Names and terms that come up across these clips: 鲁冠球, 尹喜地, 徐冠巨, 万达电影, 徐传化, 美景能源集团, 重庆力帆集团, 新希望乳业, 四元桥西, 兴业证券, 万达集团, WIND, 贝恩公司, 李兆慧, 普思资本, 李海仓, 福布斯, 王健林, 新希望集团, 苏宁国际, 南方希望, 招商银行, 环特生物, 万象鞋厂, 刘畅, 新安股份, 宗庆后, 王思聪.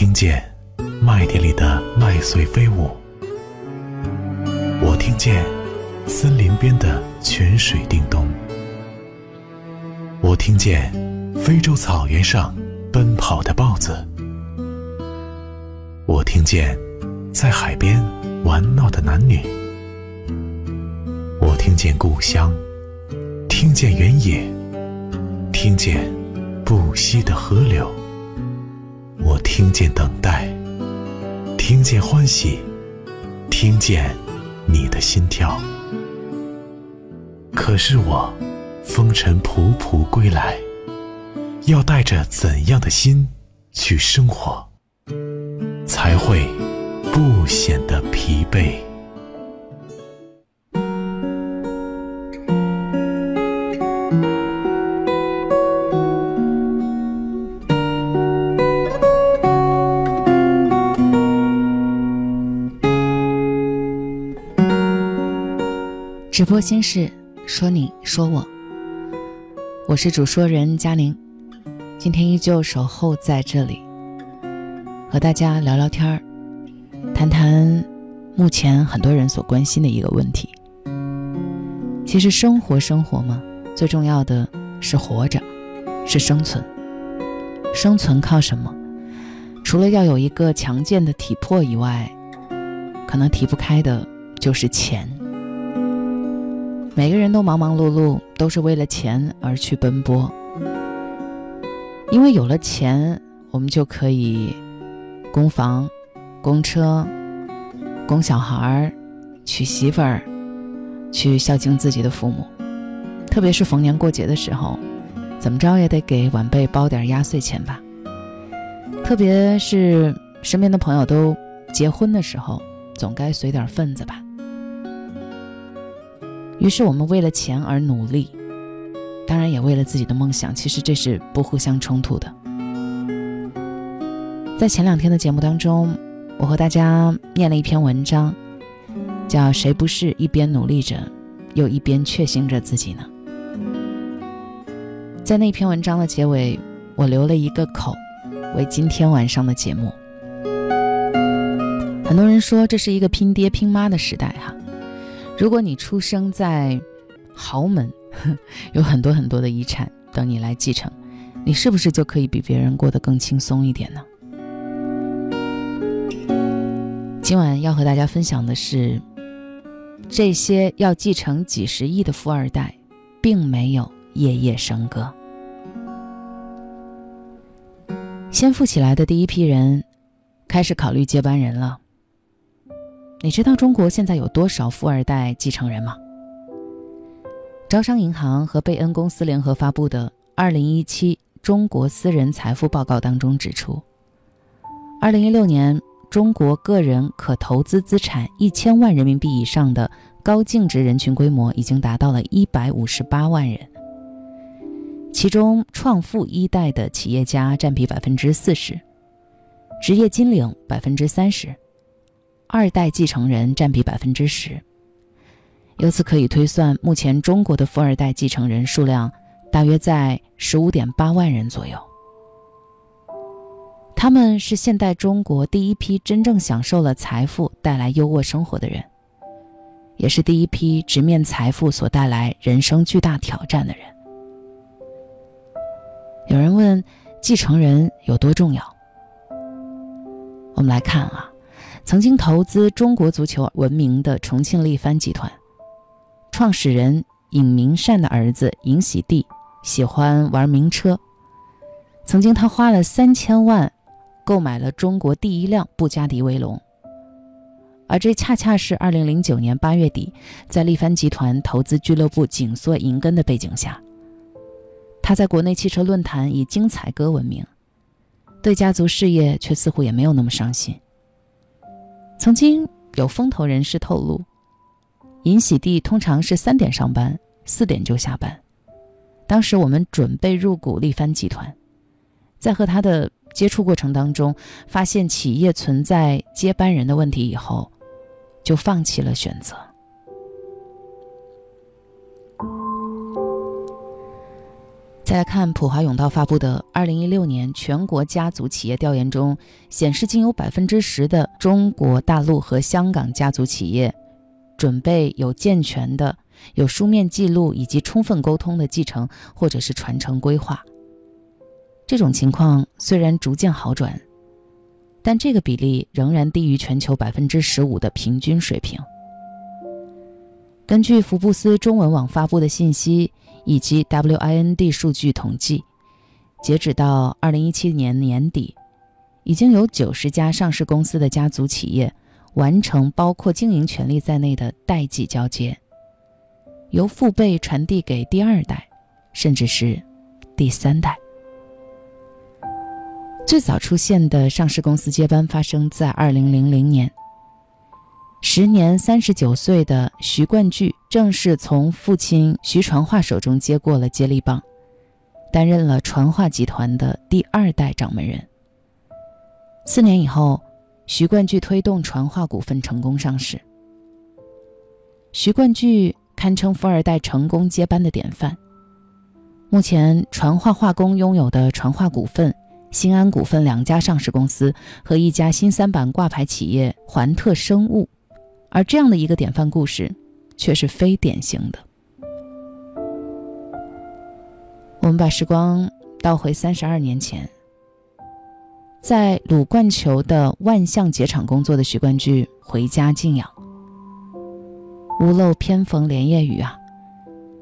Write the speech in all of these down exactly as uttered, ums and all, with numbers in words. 听见麦田里的麦穗飞舞，我听见森林边的泉水叮咚，我听见非洲草原上奔跑的豹子，我听见在海边玩闹的男女，我听见故乡，听见原野，听见不息的河流，我听见等待，听见欢喜，听见你的心跳。可是我风尘仆仆归来，要带着怎样的心去生活，才会不显得疲惫。直播心事，说你说我，我是主说人嘉宁，今天依旧守候在这里，和大家聊聊天，谈谈目前很多人所关心的一个问题。其实生活生活嘛，最重要的是活着，是生存。生存靠什么？除了要有一个强健的体魄以外，可能提不开的就是钱。每个人都忙忙碌碌，都是为了钱而去奔波。因为有了钱，我们就可以供房、供车、供小孩、娶媳妇儿、去孝敬自己的父母。特别是逢年过节的时候，怎么着也得给晚辈包点压岁钱吧。特别是身边的朋友都结婚的时候，总该随点份子吧。于是我们为了钱而努力，当然也为了自己的梦想，其实这是不互相冲突的。在前两天的节目当中，我和大家念了一篇文章，叫《谁不是一边努力着又一边确信着自己呢》。在那篇文章的结尾，我留了一个口，为今天晚上的节目。很多人说这是一个拼爹拼妈的时代哈、啊。如果你出生在豪门，有很多很多的遗产等你来继承，你是不是就可以比别人过得更轻松一点呢？今晚要和大家分享的是，这些要继承几十亿的富二代并没有夜夜笙歌。先富起来的第一批人开始考虑接班人了。你知道中国现在有多少富二代继承人吗？招商银行和贝恩公司联合发布的二零一七中国私人财富报告当中指出，二零一六年中国个人可投资资产一千万人民币以上的高净值人群规模已经达到了一百五十八万人，其中创富一代的企业家占比 百分之四十， 职业金领 百分之三十，二代继承人占比 百分之十。 由此可以推算，目前中国的富二代继承人数量大约在 十五点八万人左右。他们是现代中国第一批真正享受了财富带来优渥生活的人，也是第一批直面财富所带来人生巨大挑战的人。有人问，继承人有多重要？我们来看啊，曾经投资中国足球闻名的重庆力帆集团创始人尹明善的儿子尹喜地喜欢玩名车，曾经他花了三千万购买了中国第一辆布加迪威龙，而这恰恰是二零零九年八月底在力帆集团投资俱乐部紧缩银根的背景下，他在国内汽车论坛以精彩歌闻名，对家族事业却似乎也没有那么上心。曾经有风投人士透露，尹喜地通常是三点上班，四点就下班。当时我们准备入股力帆集团，在和他的接触过程当中，发现企业存在接班人的问题以后，就放弃了选择。再来看普华永道发布的二零一六年全国家族企业调研中显示，仅有 百分之十 的中国大陆和香港家族企业准备有健全的、有书面记录以及充分沟通的继承或者是传承规划。这种情况虽然逐渐好转，但这个比例仍然低于全球 百分之十五 的平均水平。根据福布斯中文网发布的信息以及 W I N D 数据统计，截止到二零一七年年底，已经有九十家上市公司的家族企业完成包括经营权利在内的代际交接，由父辈传递给第二代，甚至是第三代。最早出现的上市公司接班发生在二零零零年，时年三十九岁的徐冠巨正式从父亲徐传化手中接过了接力棒，担任了传化集团的第二代掌门人。四年以后，徐冠巨推动传化股份成功上市。徐冠巨堪称富二代成功接班的典范。目前，传化化工拥有的传化股份、新安股份两家上市公司和一家新三板挂牌企业环特生物，而这样的一个典范故事却是非典型的。我们把时光倒回三十二年前，在鲁冠球的万象鞋厂工作的徐冠巨回家静养，屋漏偏逢连夜雨啊，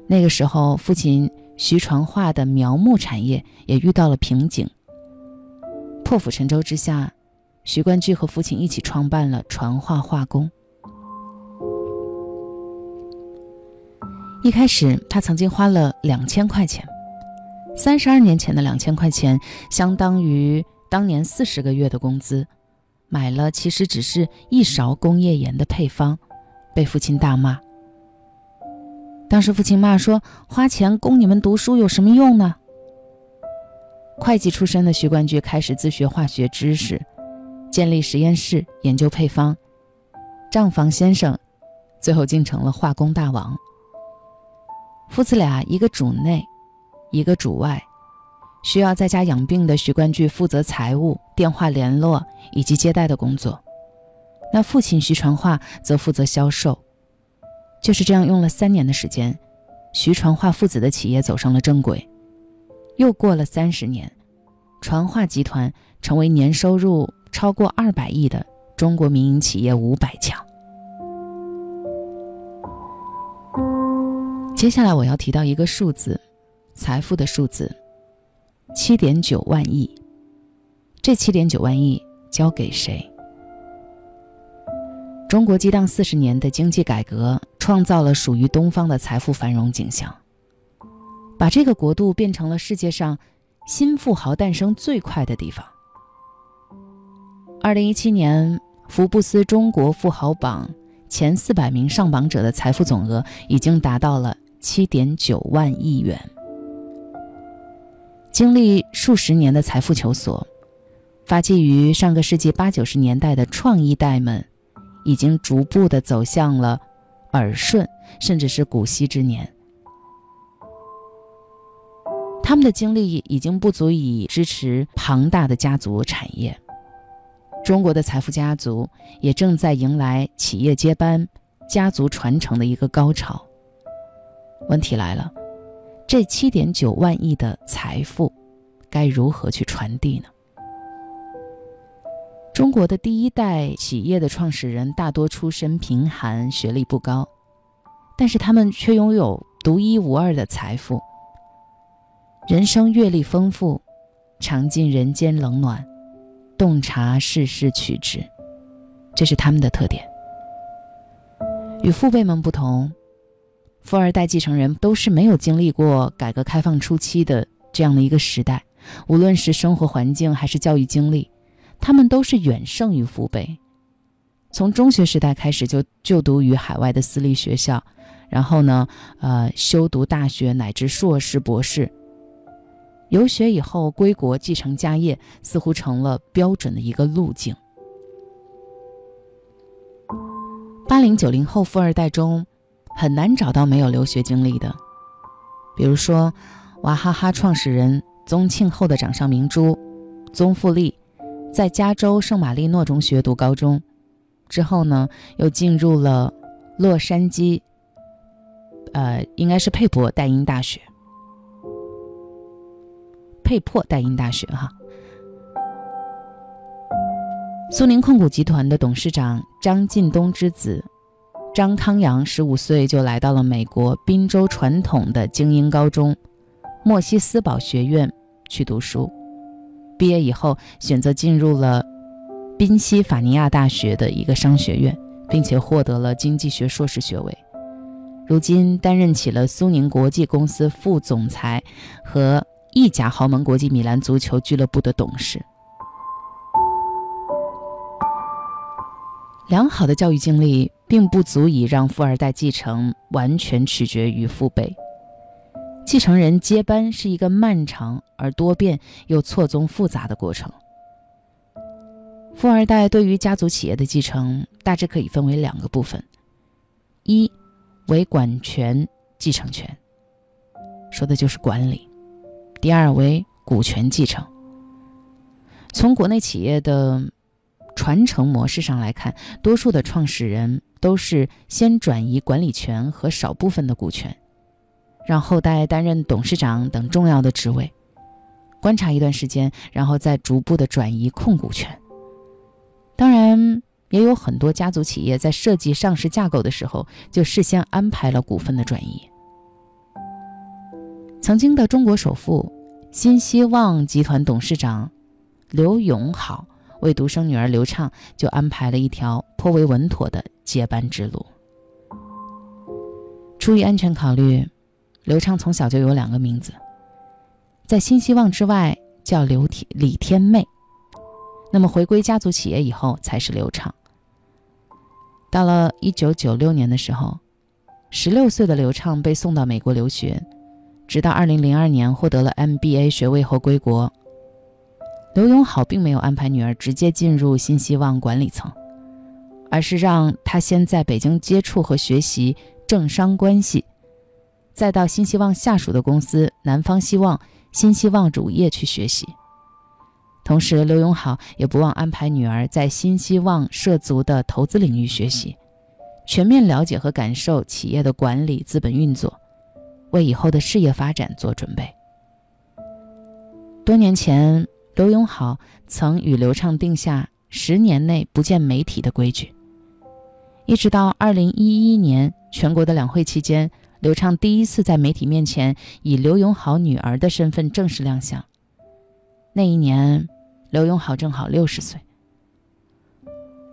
那个时候父亲徐传化的苗木产业也遇到了瓶颈。破釜沉舟之下，徐冠巨和父亲一起创办了传化化工。一开始，他曾经花了两千块钱，三十二年前的两千块钱相当于当年四十个月的工资，买了其实只是一勺工业盐的配方，被父亲大骂。当时父亲骂说，花钱供你们读书有什么用呢？会计出身的徐冠巨开始自学化学知识，建立实验室，研究配方。账房先生最后竟成了化工大王。父子俩一个主内，一个主外，需要在家养病的徐冠巨负责财务、电话联络以及接待的工作，那父亲徐传化则负责销售。就是这样，用了三年的时间，徐传化父子的企业走上了正轨。又过了三十年，传化集团成为年收入超过二百亿的中国民营企业五百强。接下来我要提到一个数字，财富的数字，七点九万亿。这七点九万亿交给谁？中国激荡四十年的经济改革，创造了属于东方的财富繁荣景象。把这个国度变成了世界上新富豪诞生最快的地方。二零一七年，福布斯中国富豪榜前四百名上榜者的财富总额已经达到了 七点九万亿元。经历数十年的财富求索，发迹于上个世纪八九十年代的创一代们，已经逐步地走向了耳顺，甚至是古稀之年。他们的精力已经不足以支持庞大的家族产业，中国的财富家族也正在迎来企业接班、家族传承的一个高潮。问题来了，这 七点九 万亿的财富该如何去传递呢？中国的第一代企业的创始人大多出身贫寒，学历不高，但是他们却拥有独一无二的财富，人生阅历丰富，尝尽人间冷暖，洞察世事曲直，这是他们的特点。与父辈们不同，富二代继承人都是没有经历过改革开放初期的这样的一个时代，无论是生活环境还是教育经历，他们都是远胜于父辈。从中学时代开始就就读于海外的私立学校，然后呢，呃，修读大学乃至硕士、博士。游学以后归国继承家业，似乎成了标准的一个路径。八零九零后富二代中，很难找到没有留学经历的。比如说，娃哈哈创始人宗庆后的掌上明珠宗馥莉，在加州圣马力诺中学读高中，之后呢又进入了洛杉矶，呃，应该是佩珀代因大学，佩珀代因大学哈。苏宁控股集团的董事长张近东之子张康阳十五岁就来到了美国宾州传统的精英高中莫西斯堡学院去读书，毕业以后选择进入了宾夕法尼亚大学的一个商学院，并且获得了经济学硕士学位，如今担任起了苏宁国际公司副总裁和意甲豪门国际米兰足球俱乐部的董事。良好的教育经历并不足以让富二代继承，完全取决于父辈。继承人接班是一个漫长而多变又错综复杂的过程。富二代对于家族企业的继承大致可以分为两个部分：一为管权继承权，说的就是管理；第二为股权继承。从国内企业的传承模式上来看，多数的创始人都是先转移管理权和少部分的股权，让后代担任董事长等重要的职位，观察一段时间，然后再逐步的转移控股权。当然也有很多家族企业在设计上市架构的时候就事先安排了股份的转移。曾经的中国首富新希望集团董事长刘永好为独生女儿刘畅就安排了一条颇为稳妥的接班之路。出于安全考虑，刘畅从小就有两个名字，在新希望之外叫刘天李天妹，那么回归家族企业以后才是刘畅。到了一九九六年的时候，十六岁的刘畅被送到美国留学，直到二零零二年获得了 M B A 学位后归国。刘永好并没有安排女儿直接进入新希望管理层，而是让她先在北京接触和学习政商关系，再到新希望下属的公司南方希望、新希望乳业去学习。同时刘永好也不忘安排女儿在新希望涉足的投资领域学习，全面了解和感受企业的管理资本运作，为以后的事业发展做准备。多年前刘永好曾与刘畅定下十年内不见媒体的规矩，一直到二零一一年全国的两会期间，刘畅第一次在媒体面前以刘永好女儿的身份正式亮相。那一年刘永好正好六十岁。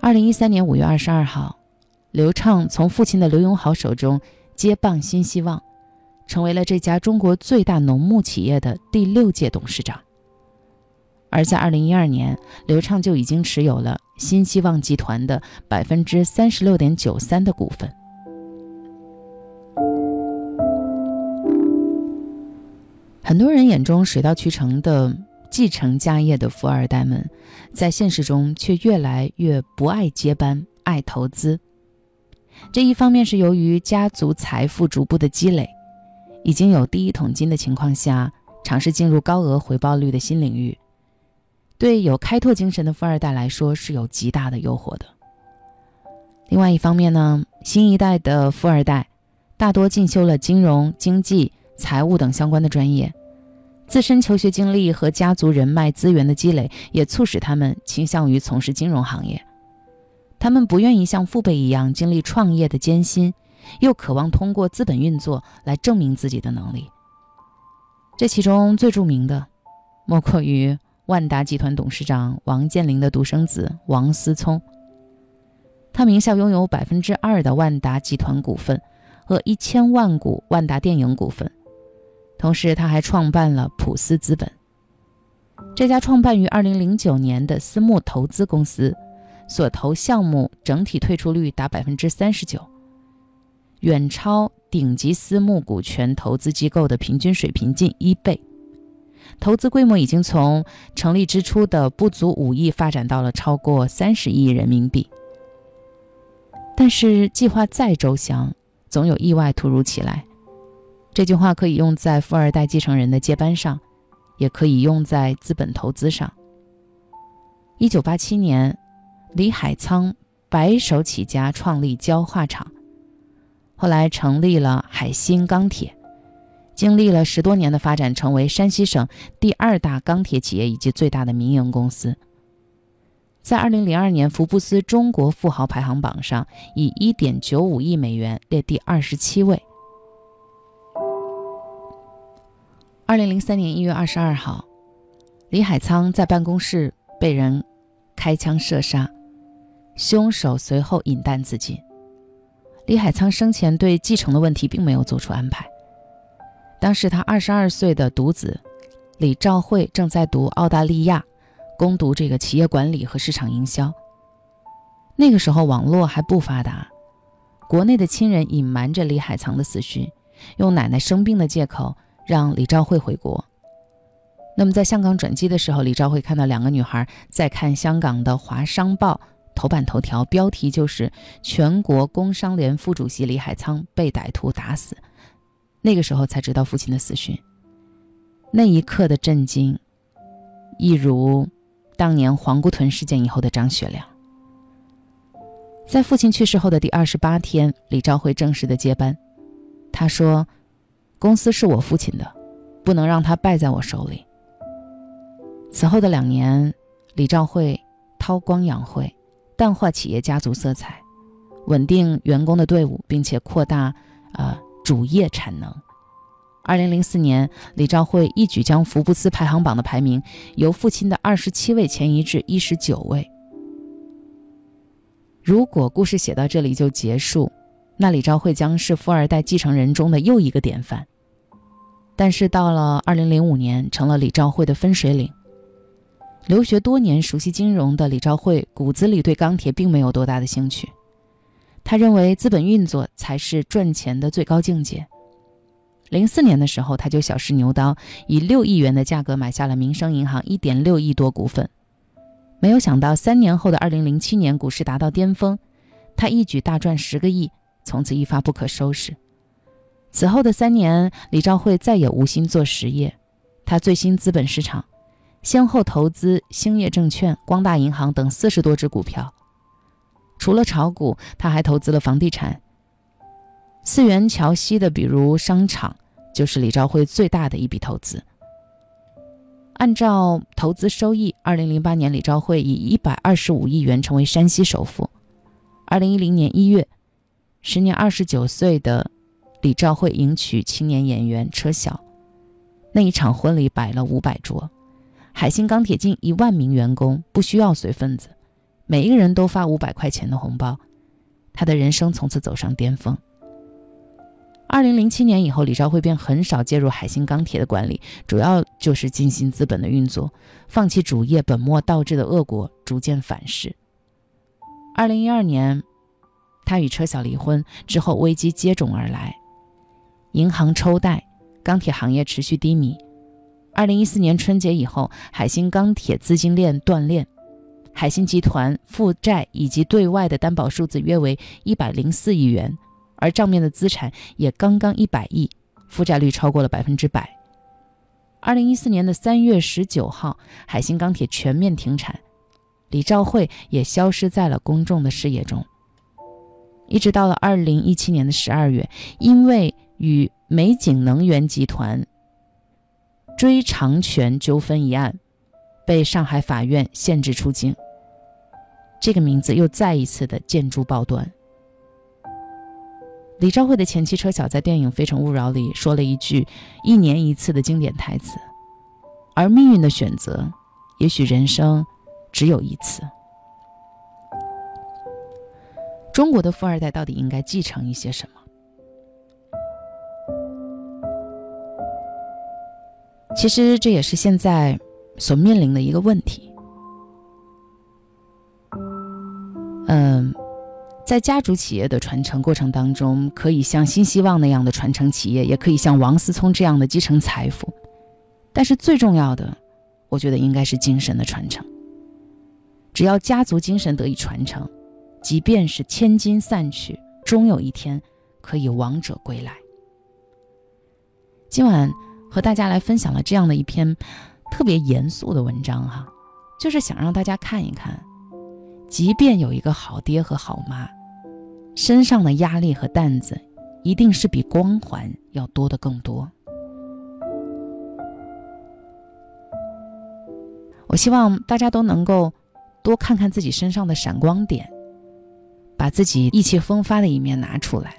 二零一三年五月二十二号，刘畅从父亲的刘永好手中接棒新希望，成为了这家中国最大农牧企业的第六届董事长。而在二零一二年，刘畅就已经持有了新希望集团的 百分之三十六点九三 的股份。很多人眼中水到渠成的继承家业的富二代们，在现实中却越来越不爱接班，爱投资。这一方面是由于家族财富逐步的积累，已经有第一桶金的情况下，尝试进入高额回报率的新领域，对有开拓精神的富二代来说是有极大的诱惑的。另外一方面呢，新一代的富二代大多进修了金融、经济、财务等相关的专业，自身求学经历和家族人脉资源的积累也促使他们倾向于从事金融行业。他们不愿意像父辈一样经历创业的艰辛，又渴望通过资本运作来证明自己的能力。这其中最著名的莫过于万达集团董事长王健林的独生子王思聪，他名下拥有 百分之二 的万达集团股份和一千万股万达电影股份，同时他还创办了普思资本，这家创办于二零零九年的私募投资公司，所投项目整体退出率达 百分之三十九， 远超顶级私募股权投资机构的平均水平近一倍，投资规模已经从成立之初的不足五亿发展到了超过三十亿人民币。但是计划再周详，总有意外突如其来。这句话可以用在富二代继承人的接班上，也可以用在资本投资上。一九八七年，李海仓白手起家创立焦化厂，后来成立了海鑫钢铁，经历了十多年的发展，成为山西省第二大钢铁企业以及最大的民营公司。在二零零二年福布斯中国富豪排行榜上，以 一点九五亿美元列第二十七位。二零零三年一月二十二号，李海仓在办公室被人开枪射杀，凶手随后引弹自尽。李海仓生前对继承的问题并没有做出安排。当时他二十二岁的独子李兆慧正在读澳大利亚，攻读这个企业管理和市场营销。那个时候网络还不发达，国内的亲人隐瞒着李海仓的死讯，用奶奶生病的借口让李兆慧回国。那么在香港转机的时候，李兆慧看到两个女孩在看香港的《华商报》头版头条，标题就是全国工商联副主席李海仓被歹徒打死。那个时候才知道父亲的死讯，那一刻的震惊一如当年皇姑屯事件以后的张学良。在父亲去世后的第二十八天，李兆辉正式的接班。他说，公司是我父亲的，不能让他败在我手里。此后的两年，李兆辉韬光养晦，淡化企业家族色彩，稳定员工的队伍，并且扩大呃主业产能。二零零四年，李兆慧一举将福布斯排行榜的排名由父亲的二十七位前移至一十九位。如果故事写到这里就结束，那李兆慧将是富二代继承人中的又一个典范。但是到了二零零五年，成了李兆慧的分水岭。留学多年，熟悉金融的李兆慧骨子里对钢铁并没有多大的兴趣，他认为资本运作才是赚钱的最高境界。零四年的时候，他就小试牛刀，以六亿元的价格买下了民生银行 一点六亿多股份。没有想到三年后的二零零七年，股市达到巅峰，他一举大赚十个亿，从此一发不可收拾。此后的三年，李兆慧再也无心做实业，他醉心资本市场，先后投资兴业证券、光大银行等四十多只股票。除了炒股，他还投资了房地产。四元桥西的比如商场就是李兆辉最大的一笔投资。按照投资收益，二零零八年李兆辉以一百二十五亿元成为山西首富。二零一零年一月，时年二十九岁的李兆辉迎娶青年演员车晓，那一场婚礼摆了五百桌，海鑫钢铁近一万名员工，不需要随份子，每一个人都发五百块钱的红包。他的人生从此走上巅峰。二零零七年以后，李兆辉便很少介入海鑫钢铁的管理，主要就是尽心资本的运作，放弃主业，本末倒置的恶果逐渐反噬。二零一二年，他与车晓离婚之后，危机接踵而来，银行抽贷，钢铁行业持续低迷。二零一四年春节以后，海鑫钢铁资金链断裂，海鑫集团负债以及对外的担保数字约为一百零四亿元。而账面的资产也刚刚一百亿，负债率超过了 百分之百。二零一四年的三月十九号，海鑫钢铁全面停产，李兆慧也消失在了公众的视野中。一直到了二零一七年的十二月，因为与美景能源集团追偿权纠纷一案，被上海法院限制出境。这个名字又再一次的见诸报端。李兆慧的前妻车晓在电影《非诚勿扰》里说了一句一年一次的经典台词，而命运的选择，也许人生只有一次。中国的富二代到底应该继承一些什么？其实这也是现在所面临的一个问题。嗯在家族企业的传承过程当中，可以像新希望那样的传承企业，也可以像王思聪这样的继承财富，但是最重要的，我觉得应该是精神的传承。只要家族精神得以传承，即便是千金散去，终有一天可以王者归来。今晚和大家来分享了这样的一篇特别严肃的文章哈、啊，就是想让大家看一看，即便有一个好爹和好妈，身上的压力和担子一定是比光环要多得更多。我希望大家都能够多看看自己身上的闪光点，把自己意气风发的一面拿出来，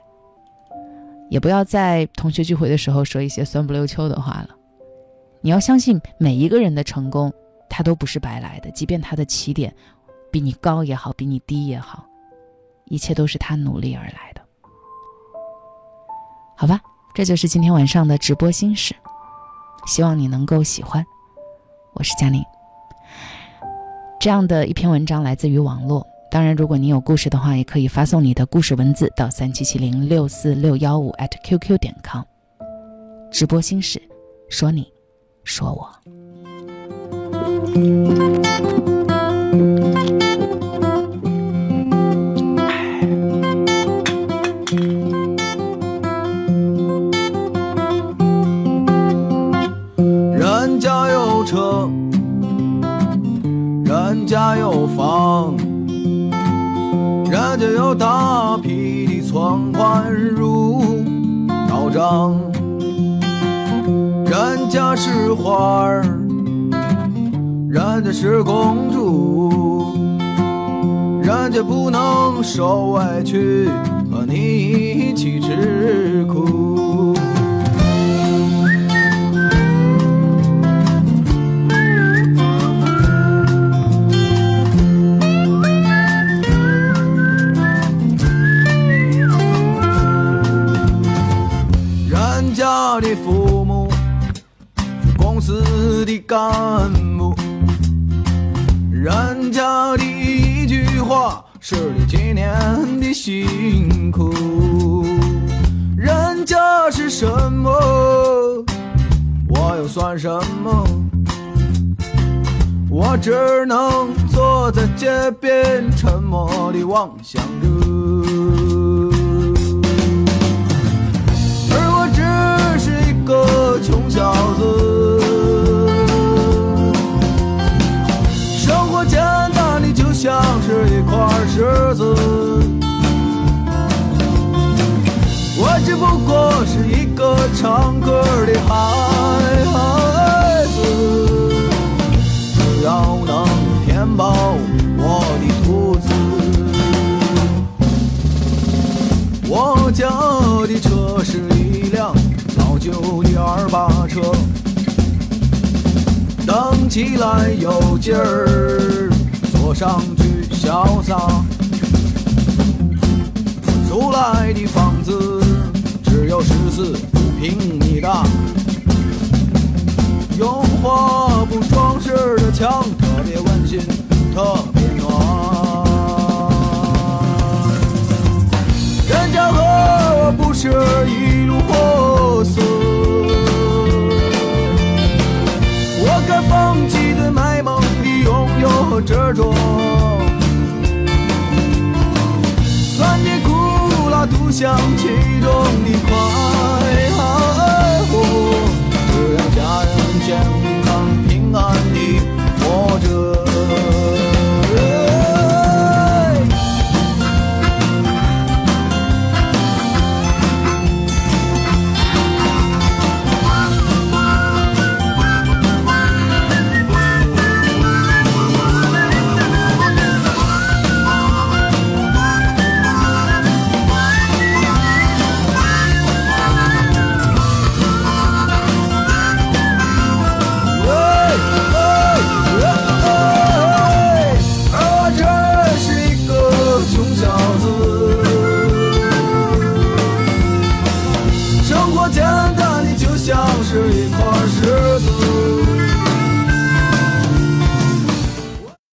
也不要在同学聚会的时候说一些酸不溜秋的话了。你要相信每一个人的成功，他都不是白来的，即便他的起点比你高也好，比你低也好，一切都是他努力而来的。好吧，这就是今天晚上的直播心事，希望你能够喜欢。我是佳宁。这样的一篇文章来自于网络，当然如果你有故事的话，也可以发送你的故事文字到 三七七零六四六一五 艾特 Q Q 点 com。 直播心事，说你说我。人家有房，人家有大批的存款入脑账，人家是花儿，人家是公主，人家不能受委屈，和你一起吃苦。干部，人家的一句话是你几年的辛苦，人家是什么，我又算什么？我只能坐在街边，沉默地妄想着，而我只是一个穷小子。简单的就像是一块石子，我只不过是一个唱歌的孩子，只要能填饱我的肚子，我家的车是一辆老旧的二八车，蹬起来有劲儿，坐上去潇洒。租来的房子只有十四五平米大，用花布装饰的墙特别温馨，特别暖。人家和我不是一。